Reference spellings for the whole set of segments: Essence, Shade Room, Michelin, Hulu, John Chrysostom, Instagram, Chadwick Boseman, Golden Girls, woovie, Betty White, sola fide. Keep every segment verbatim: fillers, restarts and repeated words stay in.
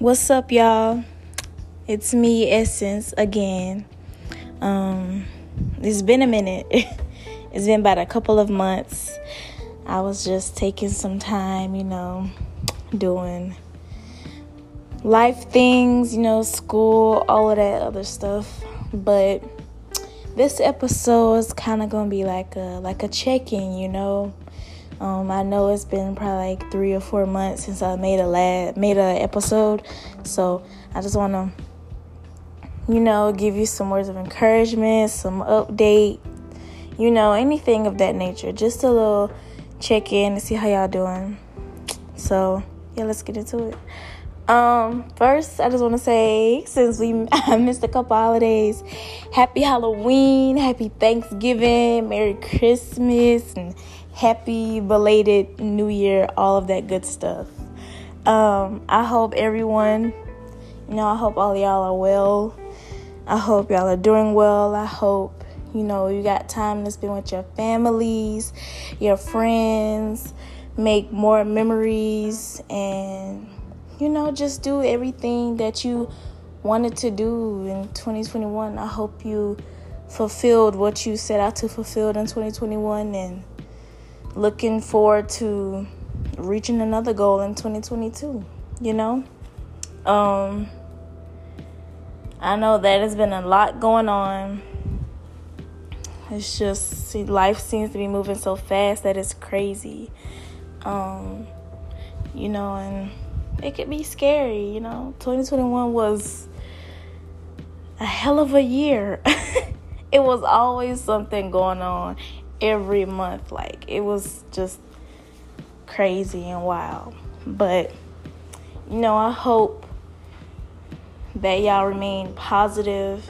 What's up, y'all? It's me, Essence, again. Um, it's been a minute. It's been about a couple of months. I was just taking some time, you know, doing life things, you know, school, all of that other stuff. But this episode is kind of gonna be like a like a check-in, you know. Um, I know it's been probably like three or four months since I made a lab, made an episode, so I just want to, you know, give you some words of encouragement, some update, you know, anything of that nature. Just a little check-in to see how y'all doing. So, yeah, let's get into it. Um, first, I just want to say, since we I missed a couple holidays, happy Halloween, happy Thanksgiving, Merry Christmas, and happy belated New Year, all of that good stuff. Um, I hope everyone, you know, I hope all y'all are well. I hope y'all are doing well. I hope, you know, you got time to spend with your families, your friends, make more memories, and, you know, just do everything that you wanted to do in twenty twenty-one. I hope you fulfilled what you set out to fulfill in twenty twenty-one, and looking forward to reaching another goal in twenty twenty-two, you know? Um, I know that has been a lot going on. It's just, see, life seems to be moving so fast that it's crazy. Um, you know, and it could be scary, you know? twenty twenty-one was a hell of a year. It was always something going on. Every month, like, it was just crazy and wild. But, you know, I hope that y'all remain positive.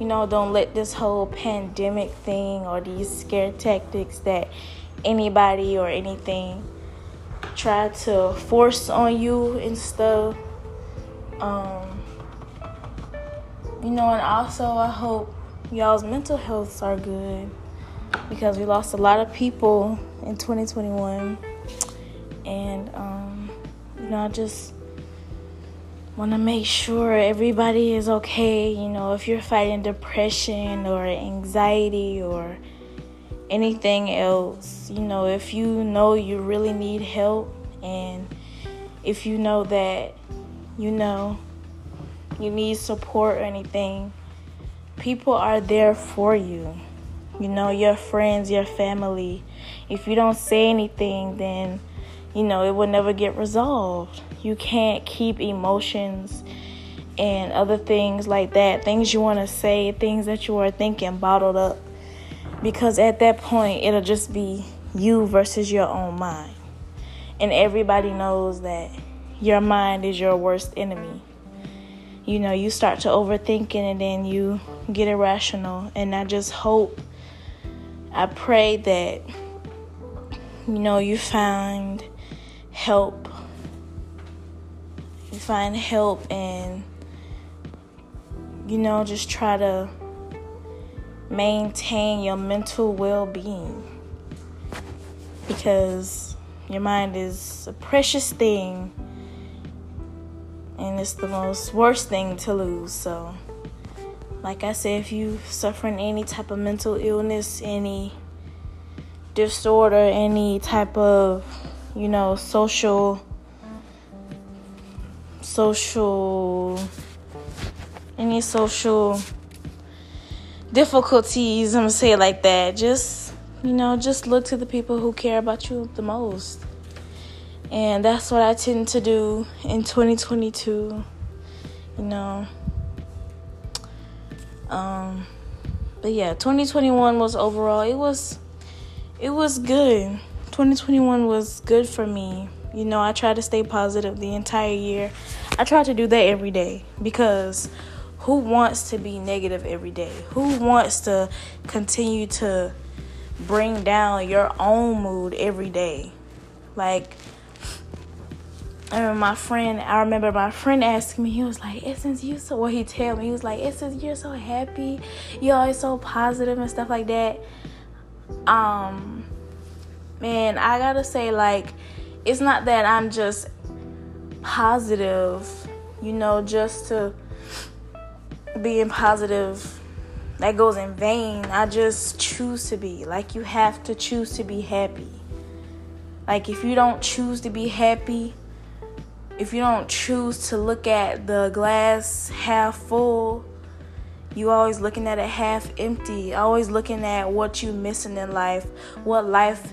You know, don't let this whole pandemic thing or these scare tactics that anybody or anything try to force on you and stuff. Um, you know, and also I hope y'all's mental healths are good, because we lost a lot of people in twenty twenty-one. And, um, you know, I just want to make sure everybody is okay. You know, if you're fighting depression or anxiety or anything else, you know, if you know you really need help, and if you know that, you know, you need support or anything, people are there for you. You know, your friends, your family. If you don't say anything, then, you know, it will never get resolved. You can't keep emotions and other things like that, things you want to say, things that you are thinking, bottled up. Because at that point, it'll just be you versus your own mind. And everybody knows that your mind is your worst enemy. You know, you start to overthinking, and then you get irrational. And I just hope, I pray that, you know, you find help. You find help and, you know, just try to maintain your mental well-being. Because your mind is a precious thing, and it's the most worst thing to lose, so... Like I said, if you're suffering any type of mental illness, any disorder, any type of, you know, social, social, any social difficulties, I'm going to say it like that, just, you know, just look to the people who care about you the most. And that's what I tend to do in twenty twenty-two, you know. Um, but yeah, twenty twenty-one was overall, it was, it was good. twenty twenty-one was good for me. You know, I tried to stay positive the entire year. I tried to do that every day, because who wants to be negative every day? Who wants to continue to bring down your own mood every day? Like, I remember my friend, I remember my friend asked me, he was like, Essence, you so, well, he tell me, he was like, Essence, you're so happy, you're always so positive and stuff like that. Um, man, I gotta say, like, it's not that I'm just positive, you know, just to being positive, that goes in vain. I just choose to be. Like, you have to choose to be happy. Like, if you don't choose to be happy, if you don't choose to look at the glass half full, you always looking at it half empty, always looking at what you missing in life, what life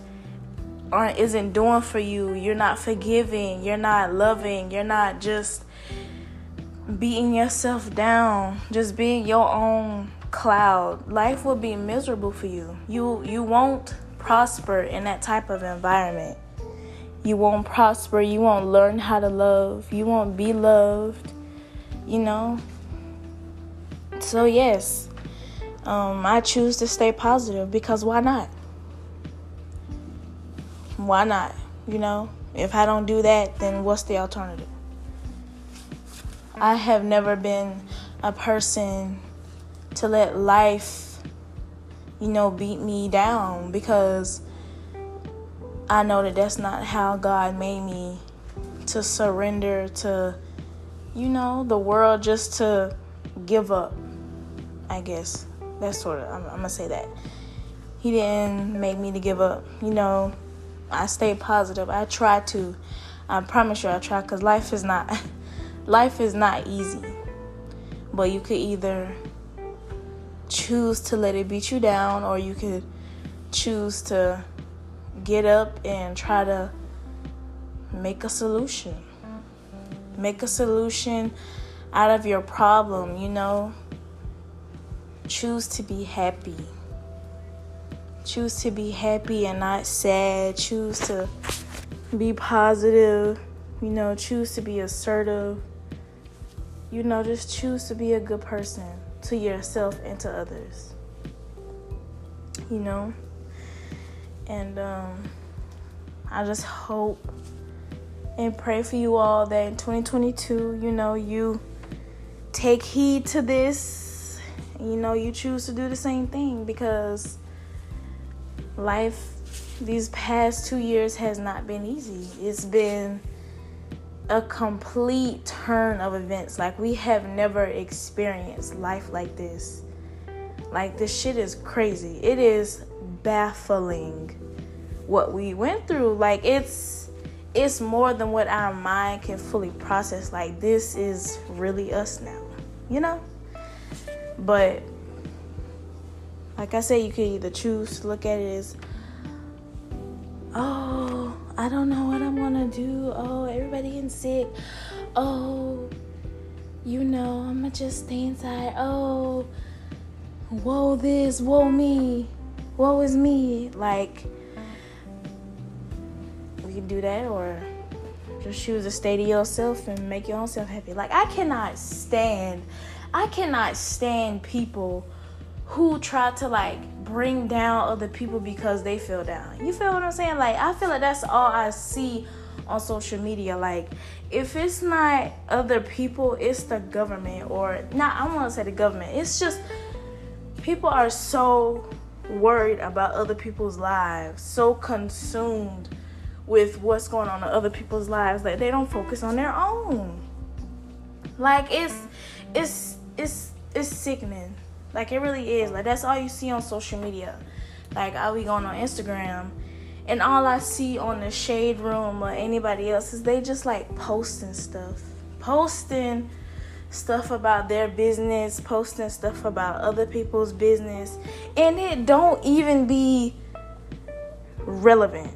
aren't, isn't doing for you. You're not forgiving, you're not loving, you're not just beating yourself down, just being your own cloud. Life will be miserable for you. You you won't prosper in that type of environment. You won't prosper. You won't learn how to love. You won't be loved, you know. So yes, um, I choose to stay positive because why not? Why not? You know, if I don't do that, then what's the alternative? I have never been a person to let life, you know, beat me down, because I know that that's not how God made me, to surrender to, you know, the world, just to give up, I guess. That's sort of, I'm, I'm going to say that. He didn't make me to give up. You know, I stay positive. I try to. I promise you I try, because life is not... Life is not easy, but you could either choose to let it beat you down, or you could choose to get up and try to make a solution. Make a solution out of your problem, you know. Choose to be happy. Choose to be happy and not sad. Choose to be positive, you know. Choose to be assertive. You know, just choose to be a good person to yourself and to others. You know? And um, I just hope and pray for you all that in twenty twenty-two, you know, you take heed to this. You know, you choose to do the same thing, because life these past two years has not been easy. It's been a complete turn of events. Like, we have never experienced life like this. Like, this shit is crazy. It is baffling what we went through. Like, it's it's more than what our mind can fully process. Like, this is really us now, you know? But like I said, you can either choose to look at it as, oh, I don't know what I'm gonna do. Oh, everybody getting sick. Oh, you know, I'ma just stay inside. Oh, woe this, woe me, woe is me. Like, we can do that, or just choose to stay to yourself and make your own self happy. Like, I cannot stand, I cannot stand people who try to, like, bring down other people because they feel down. You feel what I'm saying? Like, I feel like that's all I see on social media. Like, if it's not other people, it's the government, or not, I want to say the government. It's just people are so worried about other people's lives, so consumed with what's going on in other people's lives that they don't focus on their own. Like, it's it's it's it's sickening. Like, it really is. Like, that's all you see on social media. Like, I be going on Instagram, and all I see on the Shade Room or anybody else is they just, like, posting stuff. Posting stuff about their business. Posting stuff about other people's business. And it don't even be relevant.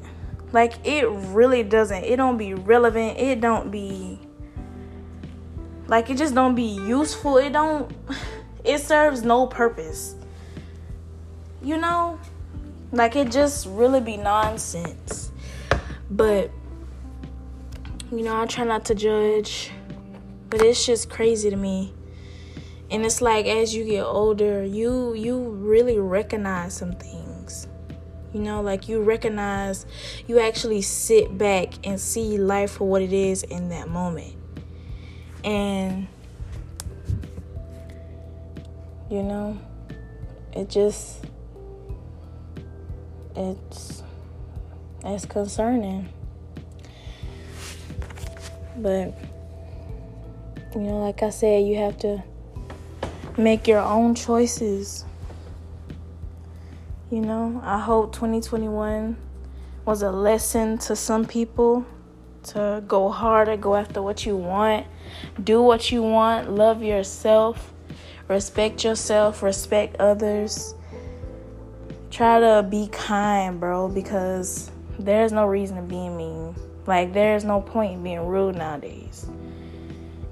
Like, it really doesn't. It don't be relevant. It don't be... Like, it just don't be useful. It don't... It serves no purpose, you know? Like, it just really be nonsense. But, you know, I try not to judge, but it's just crazy to me. And it's like, as you get older, you you really recognize some things. You know, like, you recognize, you actually sit back and see life for what it is in that moment. And... you know, it just, it's, it's concerning. But you know, like I said, you have to make your own choices. You know, I hope twenty twenty-one was a lesson to some people to go harder, go after what you want, do what you want, love yourself, respect yourself, respect others. Try to be kind, bro, because there's no reason to be mean. Like, there's no point in being rude nowadays.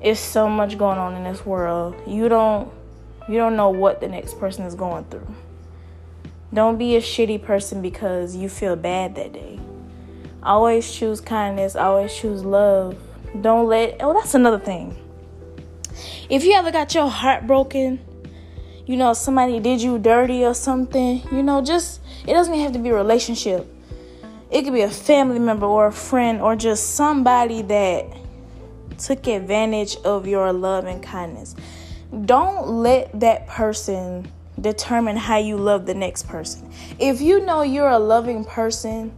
It's so much going on in this world. You don't, you don't know what the next person is going through. Don't be a shitty person because you feel bad that day. Always choose kindness. Always choose love. Don't let... Oh, that's another thing. If you ever got your heart broken, you know, somebody did you dirty or something, you know, just... It doesn't even have to be a relationship. It could be a family member or a friend or just somebody that took advantage of your love and kindness. Don't let that person determine how you love the next person. If you know you're a loving person,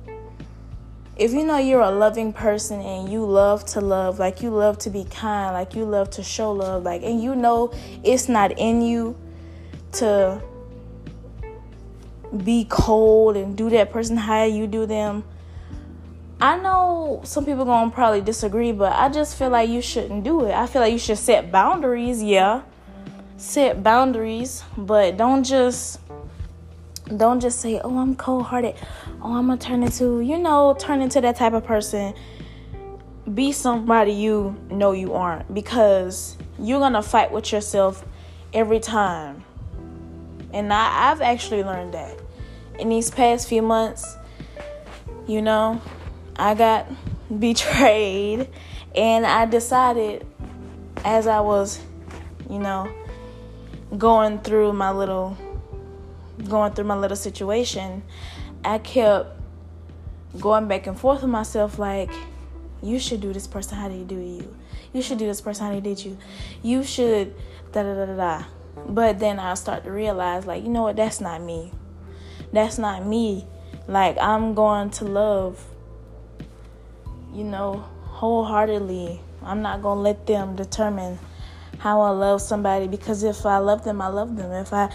if you know you're a loving person and you love to love, like you love to be kind, like you love to show love, like, and you know it's not in you to be cold and do that person how you do them. I know some people gonna probably disagree, but I just feel like you shouldn't do it. I feel like you should set boundaries, yeah. Set boundaries, but don't just don't just say, oh, I'm cold-hearted, oh, I'm gonna turn into, you know, turn into that type of person. Be somebody you know you aren't, because you're gonna fight with yourself every time. And I, I've actually learned that in these past few months. You know, I got betrayed, and I decided, as I was, you know, going through my little going through my little situation, I kept going back and forth with myself, like, you should do this person how they do you, you should do this person how they did you, you should da da da da. But then I start to realize, like, you know what, that's not me that's not me like, I'm going to love, you know, wholeheartedly. I'm not gonna let them determine how I love somebody, because if I love them, I love them. If I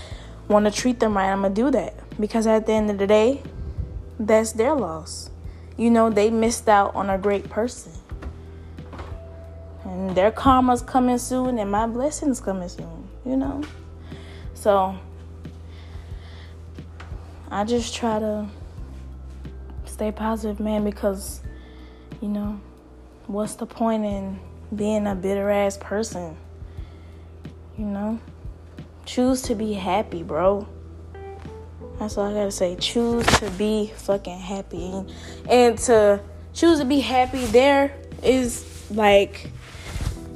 want to treat them right, I'm going to do that. Because at the end of the day, that's their loss. You know, they missed out on a great person. And their karma's coming soon, and my blessing's coming soon, you know. So, I just try to stay positive, man, because, you know, what's the point in being a bitter-ass person? You know, choose to be happy, bro. That's all I gotta say. Choose to be fucking happy. And to choose to be happy there is, like,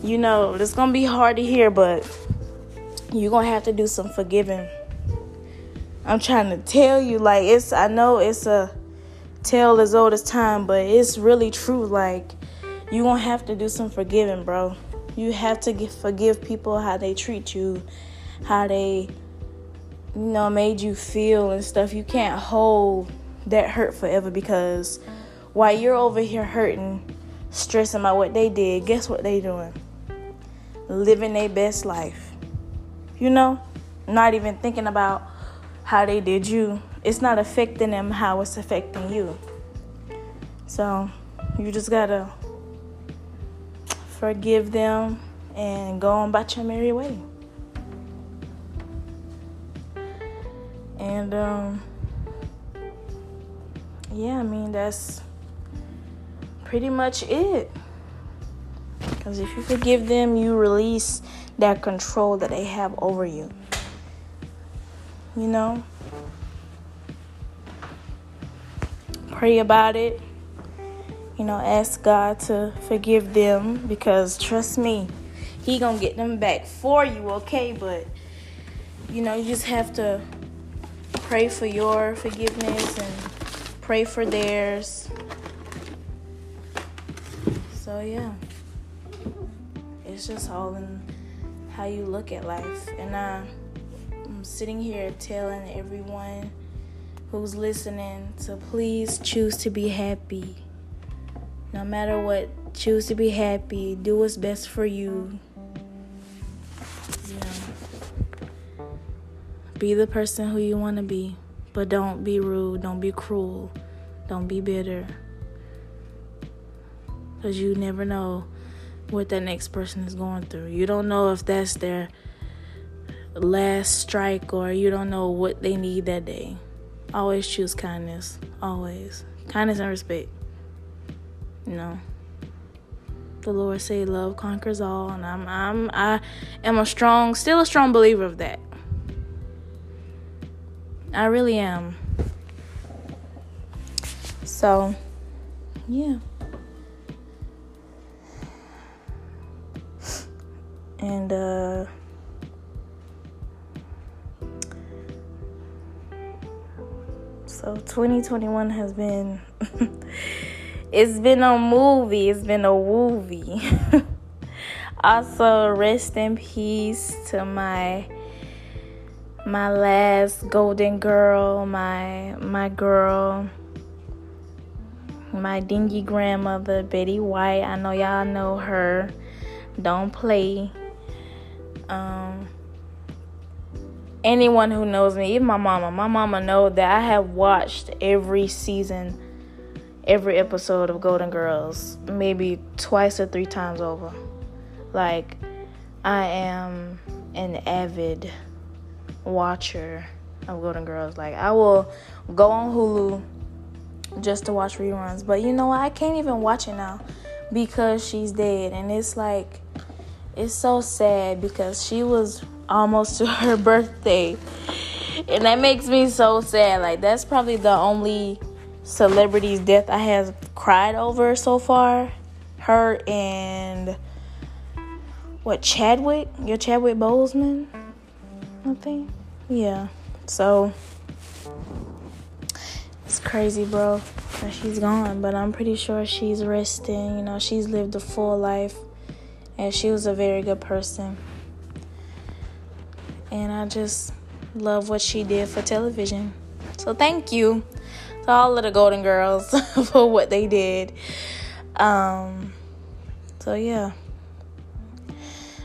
you know, it's gonna be hard to hear, but you're gonna have to do some forgiving. I'm trying to tell you, like, it's, I know it's a tale as old as time, but it's really true. Like, you're gonna have to do some forgiving, bro. You have to give, forgive people how they treat you, how they, you know, made you feel and stuff. You can't hold that hurt forever, because while you're over here hurting, stressing about what they did, guess what they doing? Living their best life. You know? Not even thinking about how they did you. It's not affecting them how it's affecting you. So, you just gotta forgive them and go on about your merry way. And um yeah, I mean, that's pretty much it. Because if you forgive them, you release that control that they have over you. You know? Pray about it. You know, ask God to forgive them, because trust me, he gonna get them back for you, okay? But, you know, you just have to pray for your forgiveness and pray for theirs. So, yeah. It's just all in how you look at life. And I, I'm sitting here telling everyone who's listening to please choose to be happy. No matter what, choose to be happy. Do what's best for you. you know, be the person who you want to be, but don't be rude, don't be cruel, don't be bitter, because you never know what that next person is going through. You don't know if that's their last strike, or you don't know what they need that day. Always choose kindness. Always. Kindness and respect. You know, the Lord say love conquers all, and I'm I'm I am a strong still a strong believer of that. I really am. So, yeah. And uh so twenty twenty-one has been it's been a movie, it's been a woovie. Also, rest in peace to my my last Golden Girl, my my girl, my dingy grandmother, Betty White. I know y'all know her. Don't play. Um anyone who knows me, even my mama my mama know that I have watched every season, every episode of Golden Girls, maybe twice or three times over. Like, I am an avid watcher of Golden Girls. Like, I will go on Hulu just to watch reruns, but you know what, I can't even watch it now because she's dead. And it's like, it's so sad because she was almost to her birthday, and that makes me so sad. Like, that's probably the only celebrity's death I have cried over so far. Her and what Chadwick, your Chadwick Boseman, I think. Yeah. So it's crazy, bro, that she's gone. But I'm pretty sure she's resting. You know, she's lived a full life. And she was a very good person. And I just love what she did for television. So thank you to all of the Golden Girls for what they did. Um, so, yeah.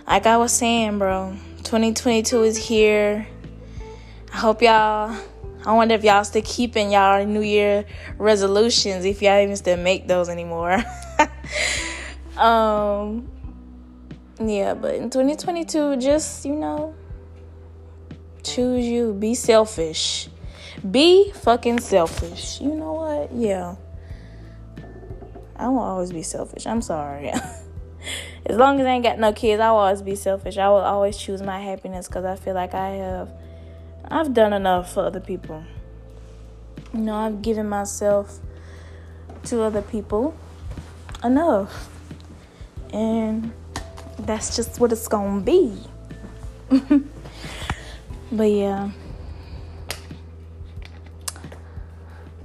Like I was saying, bro, twenty twenty-two is here. I hope y'all, I wonder if y'all still keeping y'all New Year resolutions, if y'all even still make those anymore. um... Yeah, but in twenty twenty-two, just, you know, choose you. Be selfish. Be fucking selfish. You know what? Yeah. I will always be selfish. I'm sorry. As long as I ain't got no kids, I will always be selfish. I will always choose my happiness because I feel like I have, I've done enough for other people. You know, I've given myself to other people enough. And that's just what it's gonna be. But yeah,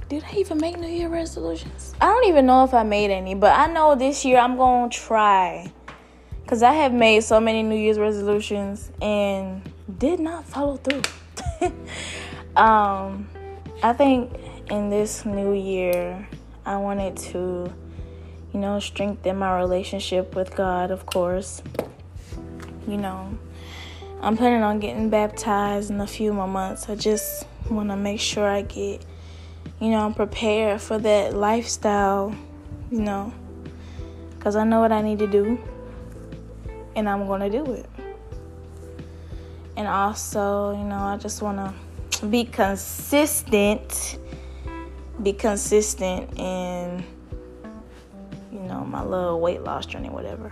did I even make New Year resolutions? I don't even know if I made any, but I know this year I'm gonna try, because I have made so many New Year's resolutions and did not follow through. um I think in this new year I wanted to, you know, strengthen my relationship with God, of course. You know, I'm planning on getting baptized in a few more months. I just want to make sure I get, you know, I'm prepared for that lifestyle, you know, because I know what I need to do, and I'm going to do it. And also, you know, I just want to be consistent, be consistent and know, my little weight loss journey, whatever.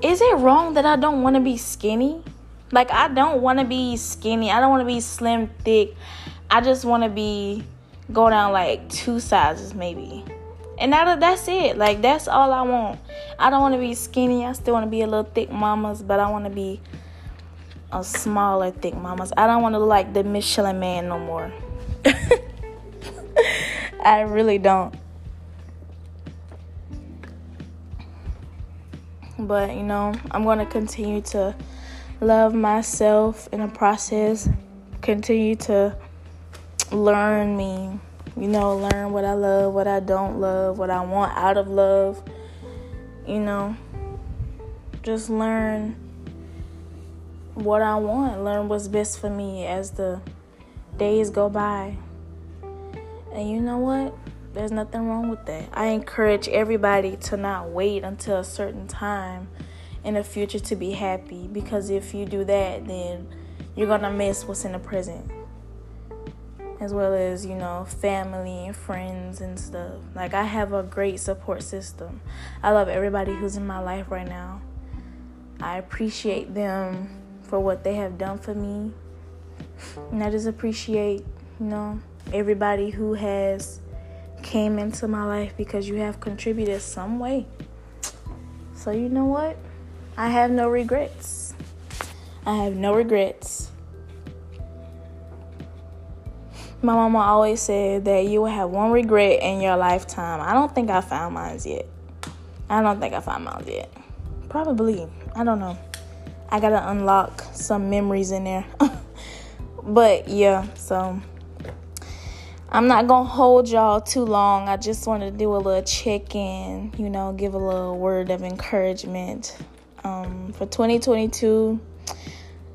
Is it wrong that I don't want to be skinny? Like, I don't want to be skinny. I don't want to be slim, thick. I just want to be, go down like two sizes maybe. And that, that's it. Like, that's all I want. I don't want to be skinny. I still want to be a little thick mamas, but I want to be a smaller thick mamas. I don't want to look like the Michelin Man no more. I really don't. But, you know, I'm going to continue to love myself in the process. Continue to learn me. You know, learn what I love, what I don't love, what I want out of love. You know, just learn what I want, learn what's best for me as the days go by. And you know what? There's nothing wrong with that. I encourage everybody to not wait until a certain time in the future to be happy, because if you do that, then you're going to miss what's in the present, as well as, you know, family and friends and stuff. Like, I have a great support system. I love everybody who's in my life right now. I appreciate them for what they have done for me. And I just appreciate, you know, everybody who has came into my life, because you have contributed some way. So, you know what? I have no regrets. I have no regrets. My mama always said that you will have one regret in your lifetime. I don't think I found mine yet. I don't think I found mine yet. Probably. I don't know. I got to unlock some memories in there. But, yeah, so I'm not going to hold y'all too long. I just wanted to do a little check-in, you know, give a little word of encouragement. Um, for twenty twenty-two,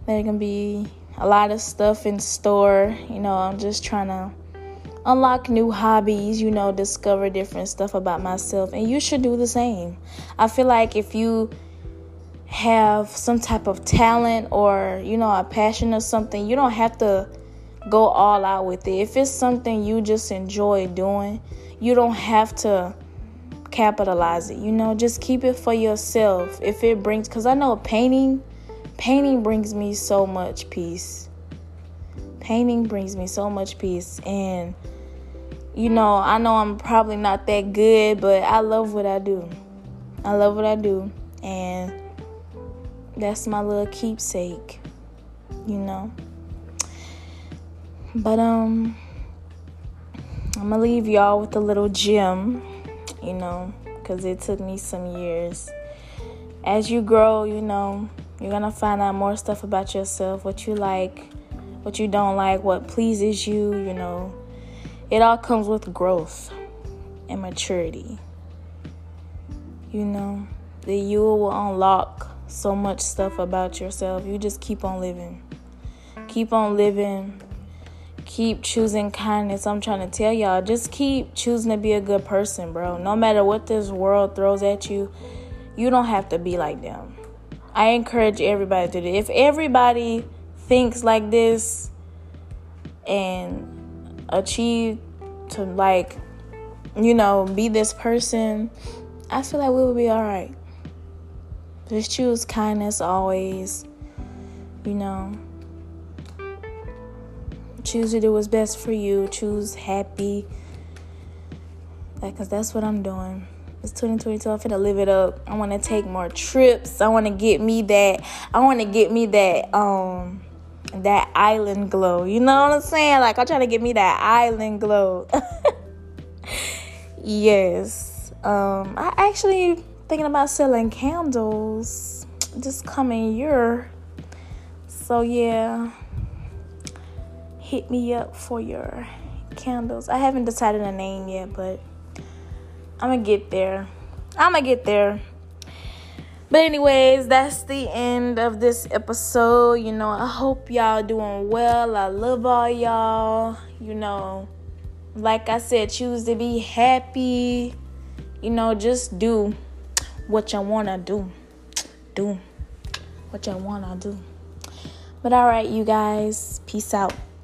there's going to be a lot of stuff in store. You know, I'm just trying to unlock new hobbies, you know, discover different stuff about myself. And you should do the same. I feel like if you have some type of talent or, you know, a passion or something, you don't have to go all out with it. If it's something you just enjoy doing, you don't have to capitalize it. You know, just keep it for yourself. If it brings, because I know painting, painting brings me so much peace. Painting brings me so much peace. And, you know, I know I'm probably not that good, but I love what I do. I love what I do. And that's my little keepsake, you know. But um I'm gonna leave y'all with a little gem, you know, because it took me some years. As you grow, you know, you're gonna find out more stuff about yourself, what you like, what you don't like, what pleases you, you know. It all comes with growth and maturity. You know, that you will unlock so much stuff about yourself. You just keep on living. Keep on living. Keep choosing kindness. I'm trying to tell y'all, just keep choosing to be a good person, bro. No matter what this world throws at you, you don't have to be like them. I encourage everybody to do it. If everybody thinks like this and achieve to, like, you know, be this person, I feel like we will be all right. Just choose kindness always, you know. Choose to do what's best for you. Choose happy. Like, because that's what I'm doing. It's twenty twenty-two. I'm finna live it up. I want to take more trips. I want to get me that. I want to get me that, um, that island glow. You know what I'm saying? Like, I'm trying to get me that island glow. Yes. Um, I actually thinking about selling candles this coming year. So yeah, hit me up for your candles. I haven't decided a name yet, but I'm gonna get there. I'm gonna get there. But anyways, that's the end of this episode. You know, I hope y'all doing well. I love all y'all. You know, like I said, choose to be happy. You know, just do what you wanna do. Do what you wanna do. But all right, you guys, peace out